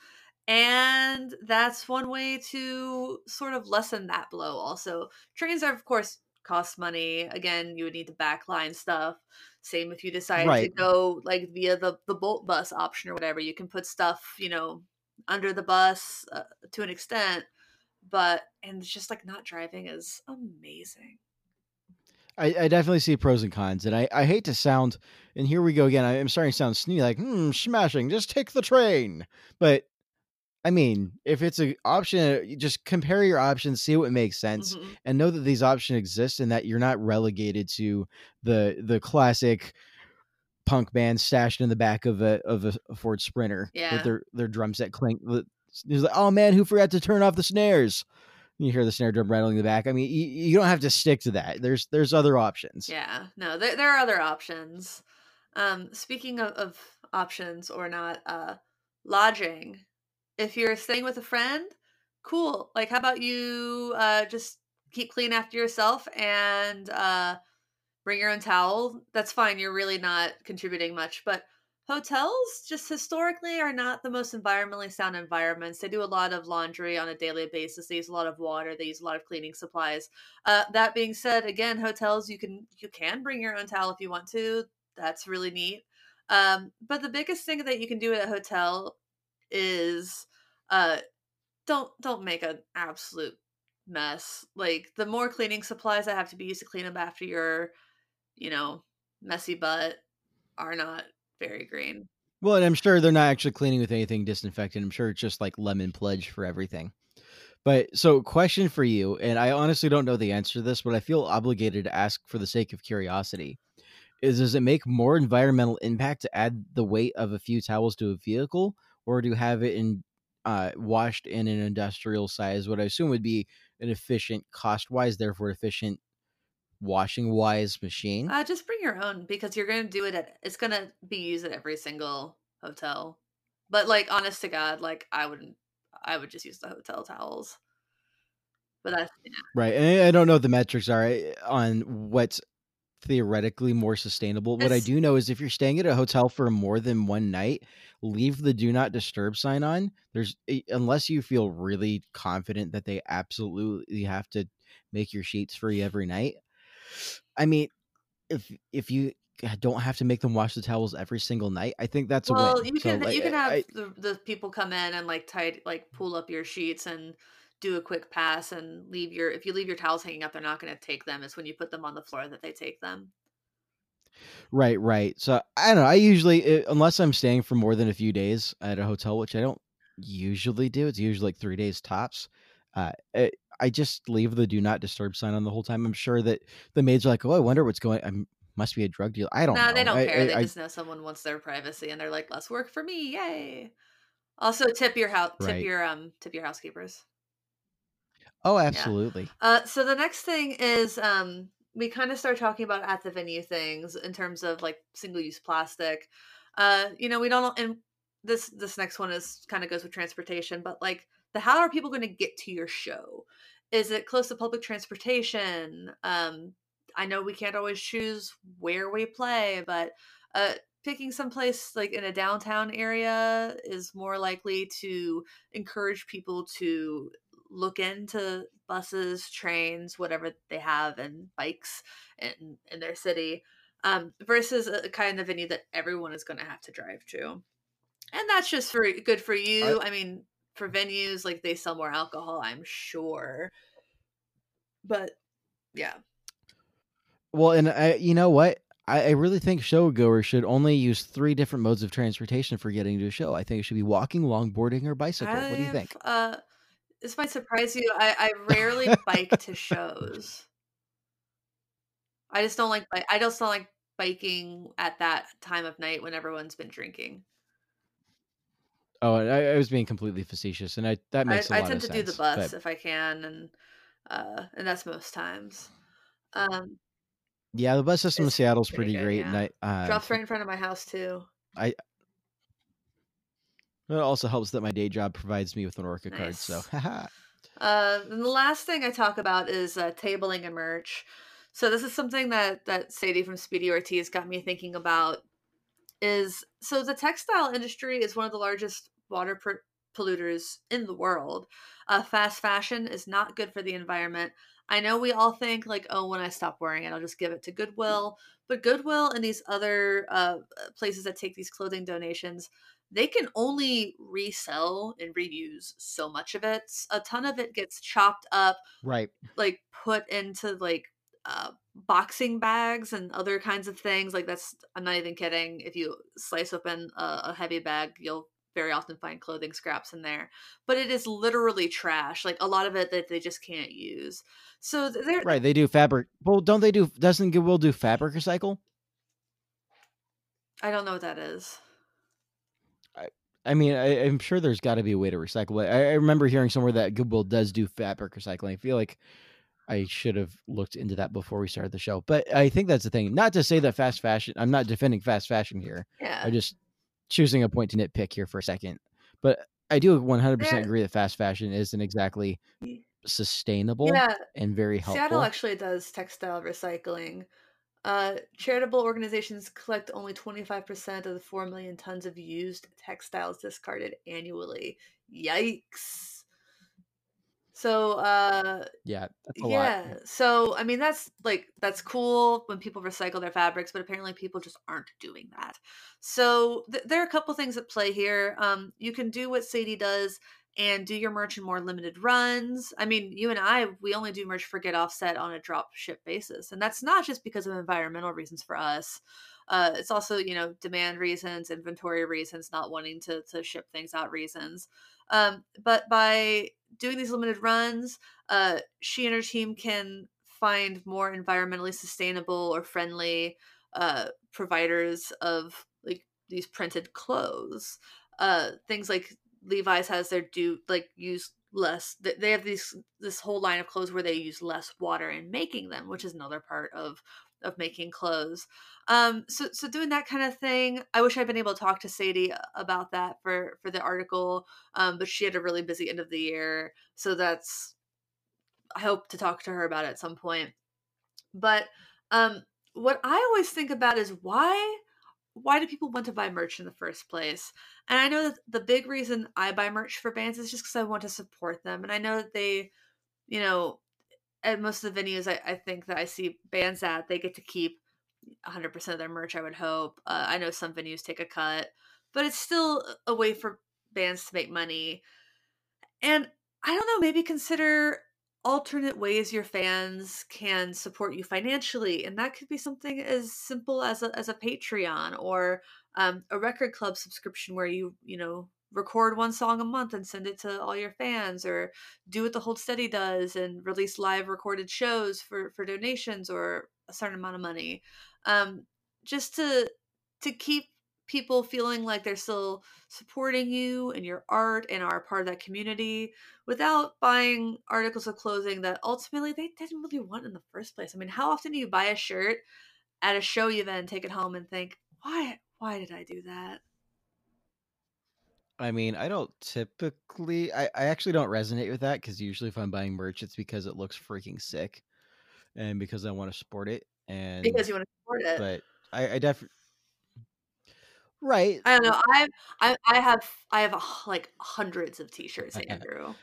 And that's one way to sort of lessen that blow. Also, trains are, of course, cost money. Again, you would need to backline stuff. Same if you decide right. to go like via the, the Bolt bus option or whatever. You can put stuff, you know, under the bus uh, to an extent, but and it's just like not driving is amazing. I, I definitely see pros and cons, and I, I hate to sound, and here we go again. I am starting to sound sneaky, like hmm, smashing. Just take the train, but. I mean, if it's an option, just compare your options, see what makes sense, mm-hmm. and know that these options exist and that you're not relegated to the the classic punk band stashed in the back of a of a Ford Sprinter yeah. with their, their drum set clink. It's like, oh man, who forgot to turn off the snares? you hear the snare drum rattling in the back. I mean, you, you don't have to stick to that. There's there's other options. Yeah, no, there, there are other options. Um, speaking of, of options or not, uh, lodging. If you're staying with a friend, cool. Like, how about you uh, just keep clean after yourself and uh, bring your own towel? That's fine. You're really not contributing much, but hotels just historically are not the most environmentally sound environments. They do a lot of laundry on a daily basis. They use a lot of water. They use a lot of cleaning supplies. Uh, that being said, again, hotels, you can you can bring your own towel if you want to. That's really neat. Um, but the biggest thing that you can do at a hotel is uh, don't don't make an absolute mess. Like, the more cleaning supplies that have to be used to clean up after your, you know, messy butt are not very green. Well, and I'm sure they're not actually cleaning with anything disinfectant. I'm sure it's just like Lemon Pledge for everything. But so, question for you, and I honestly don't know the answer to this, but I feel obligated to ask for the sake of curiosity, is does it make more environmental impact to add the weight of a few towels to a vehicle, or to have it in uh, washed in an industrial size, what I assume would be an efficient cost-wise, therefore efficient washing wise machine? Uh, just bring your own, because you're going to do it at, it's going to be used at every single hotel. But like, honest to God, like I wouldn't, I would just use the hotel towels. But that's, yeah. Right. And I don't know what the metrics are on what's theoretically more sustainable. What it's, I do know is if you're staying at a hotel for more than one night, leave the do not disturb sign on. There's, unless you feel really confident that they absolutely have to make your sheets free every night. I mean, if if you don't have to make them wash the towels every single night, I think that's well. A win. You can so, you I, can have I, the, the people come in and like tight like pull up your sheets and do a quick pass and leave your if you leave your towels hanging up, they're not going to take them. It's when you put them on the floor that they take them. Right, right. So I don't know. I usually, unless I'm staying for more than a few days at a hotel, which I don't usually do. It's usually like three days tops. Uh, it, I just leave the do not disturb sign on the whole time. I'm sure that the maids are like, oh, I wonder what's going on. Must be a drug deal. I don't no, know. No, they don't I, care. I, they I, just know someone wants their privacy and they're like, less work for me. Yay. Also tip your house, right. tip your, um, tip your housekeepers. Oh, absolutely. Yeah. Uh, so the next thing is, um, we kind of start talking about at the venue things in terms of like single use plastic. Uh, you know, we don't, and this, this next one is kind of goes with transportation, but like, the how are people going to get to your show? Is it close to public transportation? Um, I know we can't always choose where we play, but uh, picking someplace like in a downtown area is more likely to encourage people to look into buses, trains, whatever they have, and bikes in, in their city, um, versus a kind of venue that everyone is going to have to drive to. And that's just for good for you. I, I mean... for venues, like they sell more alcohol, I'm sure, but yeah. Well, and I, you know what, I, I really think showgoers should only use three different modes of transportation for getting to a show. I think it should be walking, longboarding, or bicycle. I've, what do you think? Uh, this might surprise you. I, I rarely bike to shows. I just don't like. I just don't like biking at that time of night when everyone's been drinking. Oh, I, I was being completely facetious, and I that makes I, a lot of sense. I tend to sense, do the bus but... if I can, and uh, and that's most times. Um, yeah, the bus system in Seattle's pretty, pretty good, great. Yeah. And I, uh, drops right in front of my house too. I. It also helps that my day job provides me with an Orca nice. card. So, haha. Uh, and the last thing I talk about is uh, tabling and merch. So this is something that that Sadie from Speedy Ortiz got me thinking about. Is so the textile industry is one of the largest water per- polluters in the world. Uh, fast fashion is not good for the environment. I know we all think like, oh, when I stop wearing it, I'll just give it to Goodwill. But Goodwill and these other uh, places that take these clothing donations, they can only resell and reuse so much of it. A ton of it gets chopped up, right? Like put into like uh boxing bags and other kinds of things. Like that's, I'm not even kidding. If you slice open a, a heavy bag, you'll very often find clothing scraps in there, but it is literally trash. Like a lot of it that they just can't use. So they're right. They do fabric. Well, don't they do, doesn't Goodwill do fabric recycle? I don't know what that is. I, I mean, I, I'm sure there's got to be a way to recycle it. I, I remember hearing somewhere that Goodwill does do fabric recycling. I feel like I should have looked into that before we started the show. But I think that's the thing. Not to say that fast fashion, I'm not defending fast fashion here. Yeah. I'm just choosing a point to nitpick here for a second. But I do one hundred percent yeah. agree that fast fashion isn't exactly sustainable yeah. and very helpful. Seattle actually does textile recycling. Uh, charitable organizations collect only twenty-five percent of the four million tons of used textiles discarded annually. Yikes. So, uh, yeah, that's a yeah. lot. So, I mean, that's like, that's cool when people recycle their fabrics, but apparently people just aren't doing that. So th- there are a couple things at play here. Um, you can do what Sadie does and do your merch in more limited runs. I mean, you and I, we only do merch for Get Offset on a drop ship basis. And that's not just because of environmental reasons for us. Uh, it's also, you know, demand reasons, inventory reasons, not wanting to, to ship things out reasons. Um, but by doing these limited runs, uh, she and her team can find more environmentally sustainable or friendly uh, providers of like these printed clothes. Uh, things like Levi's has their do like use less. They have these this whole line of clothes where they use less water in making them, which is another part of of making clothes. Um, so so doing that kind of thing. I wish I'd been able to talk to Sadie about that for for the article, um, but she had a really busy end of the year. So that's I hope to talk to her about it at some point. But um, what I always think about is why. Why do people want to buy merch in the first place? And I know that the big reason I buy merch for bands is just because I want to support them. And I know that they, you know, at most of the venues I, I think that I see bands at, they get to keep one hundred percent of their merch, I would hope. Uh, I know some venues take a cut, but it's still a way for bands to make money. And I don't know, maybe consider alternate ways your fans can support you financially, and that could be something as simple as a, as a Patreon or um, a record club subscription where you you know record one song a month and send it to all your fans, or do what the Hold Steady does and release live recorded shows for for donations or a certain amount of money, um, just to to keep people feeling like they're still supporting you and your art and are part of that community without buying articles of clothing that ultimately they didn't really want in the first place. I mean, how often do you buy a shirt at a show you then take it home and think, why, why did I do that? I mean, I don't typically, I, I actually don't resonate with that, because usually if I'm buying merch, it's because it looks freaking sick and because I want to support it. And because you want to support it. But I, I definitely, Right. I don't know. I I I have I have like hundreds of t-shirts, Andrew.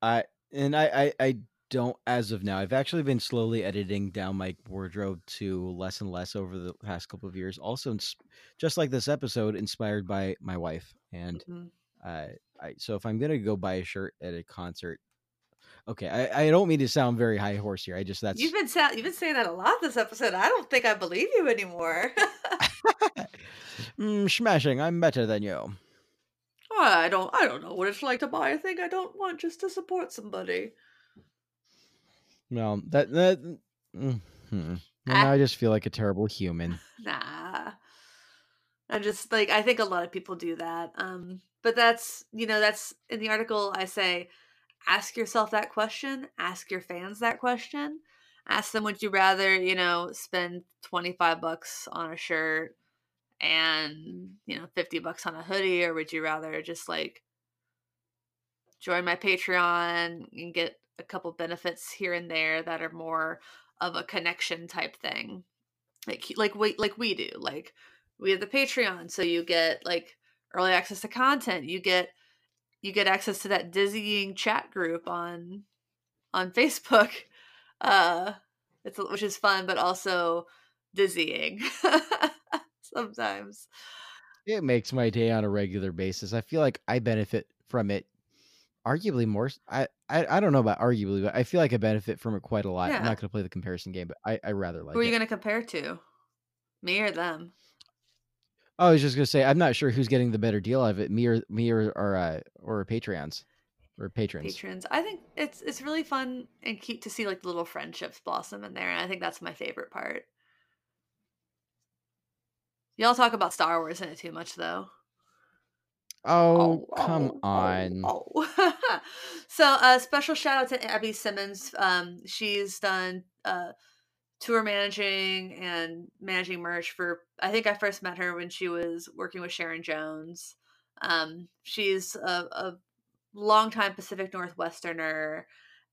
I and I, I I don't as of now. I've actually been slowly editing down my wardrobe to less and less over the past couple of years. Also, just like this episode, inspired by my wife, and mm-hmm. uh, I so if I'm gonna go buy a shirt at a concert. Okay, I, I don't mean to sound very high horse here. I just that's you've been sa- you've been saying that a lot this episode. I don't think I believe you anymore. mm, smashing, I'm better than you. I don't. I don't know what it's like to buy a thing I don't want just to support somebody. No, that that. Mm-hmm. I, now I just feel like a terrible human. Nah, I'm just like I think a lot of people do that. Um, but that's you know that's in the article I say. Ask yourself that question. Ask your fans that question. Ask them, would you rather, you know, spend twenty-five bucks on a shirt and, you know, fifty bucks on a hoodie, or would you rather just like join my Patreon and get a couple benefits here and there that are more of a connection type thing? Like, like we, like we do, like we have the Patreon. So you get like early access to content. You get, You get access to that dizzying chat group on on Facebook, uh, it's which is fun, but also dizzying sometimes. It makes my day on a regular basis. I feel like I benefit from it arguably more. I, I, I don't know about arguably, but I feel like I benefit from it quite a lot. Yeah. I'm not going to play the comparison game, but I, I rather like it. Who are you going to compare to? Me or them? I was just gonna say I'm not sure who's getting the better deal out of it, me or me or or, uh, or Patreons or patrons. Patrons. I think it's it's really fun and cute to see like the little friendships blossom in there, and I think that's my favorite part. Y'all talk about Star Wars in it too much, though. Oh, oh come oh, on. Oh, oh. So a uh, special shout out to Abby Simmons. Um, she's done uh, tour managing and managing merch for, I think I first met her when she was working with Sharon Jones. Um, she's a, a longtime Pacific Northwesterner,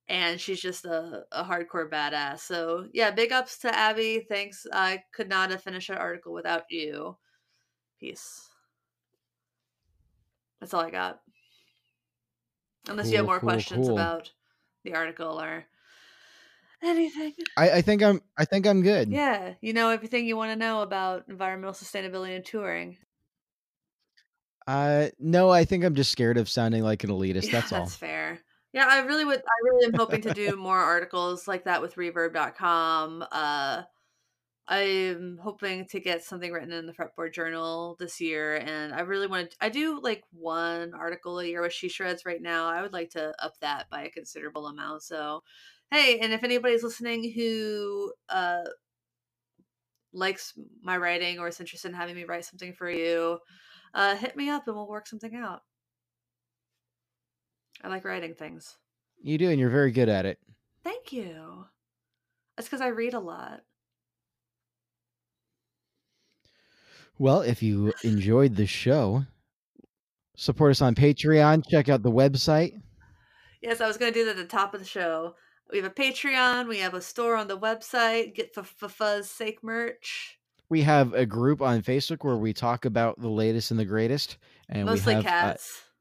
and she's just a, a hardcore badass. So yeah, big ups to Abby. Thanks. I could not have finished that article without you. Peace. That's all I got. Unless cool, you have more cool, questions cool. about the article or anything. I, I think I'm I think I'm good. Yeah. You know everything you want to know about environmental sustainability and touring. Uh no, I think I'm just scared of sounding like an elitist. Yeah, that's all. That's fair. Yeah, I really would I really am hoping to do more articles like that with reverb dot com. Uh I'm hoping to get something written in the Fretboard Journal this year, and I really want to. I do like one article a year with She Shreds right now. I would like to up that by a considerable amount. So, hey, and if anybody's listening who uh, likes my writing or is interested in having me write something for you, uh, hit me up and we'll work something out. I like writing things. You do, and you're very good at it. Thank you. That's because I read a lot. Well, if you enjoyed the show, support us on Patreon. Check out the website. Yes, I was going to do that at the top of the show. We have a Patreon. We have a store on the website. Get for fuzz sake merch. We have a group on Facebook where we talk about the latest and the greatest. And mostly we have, cats. Uh,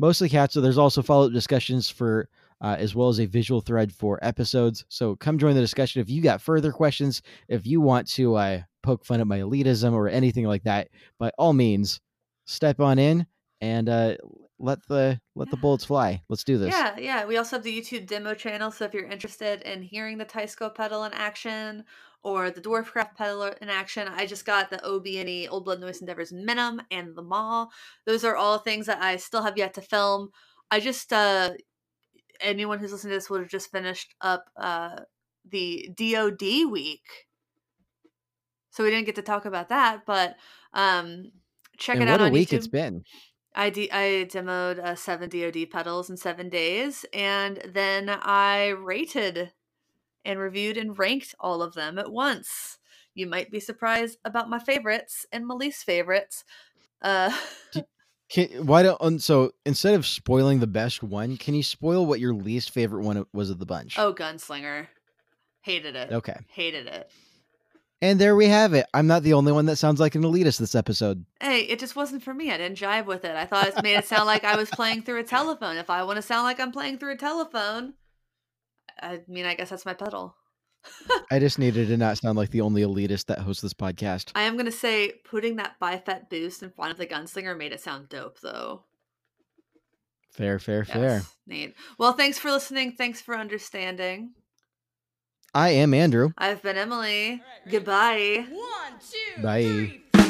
mostly cats. So there's also follow-up discussions for uh, as well as a visual thread for episodes. So come join the discussion. If you got further questions, if you want to... Uh, poke fun at my elitism or anything like that, by all means step on in and uh let the let yeah. the bullets fly. Let's do this. Yeah yeah we also have the YouTube demo channel, so if you're interested in hearing the Teisco pedal in action or the Dwarfcraft pedal in action, I just got the O B N E, Old Blood Noise Endeavors Minim, and the Maw. Those are all things that I still have yet to film. I just uh anyone who's listening to this would have just finished up uh the D O D week. So we didn't get to talk about that, but um, check and it out on YouTube. What a week it's been. I, de- I demoed uh, seven D O D pedals in seven days, and then I rated and reviewed and ranked all of them at once. You might be surprised about my favorites and my least favorites. Uh, do, can, why don't so instead of spoiling the best one, can you spoil what your least favorite one was of the bunch? Oh, Gunslinger. Hated it. Okay. Hated it. And there we have it. I'm not the only one that sounds like an elitist this episode. Hey, it just wasn't for me. I didn't jive with it. I thought it made it sound like I was playing through a telephone. If I want to sound like I'm playing through a telephone, I mean, I guess that's my pedal. I just needed to not sound like the only elitist that hosts this podcast. I am going to say putting that bifet boost in front of the Gunslinger made it sound dope, though. Fair, fair, yes, fair. Neat. Well, thanks for listening. Thanks for understanding. I am Andrew. I've been Emily. Right, right. Goodbye. One, two, Bye. Three.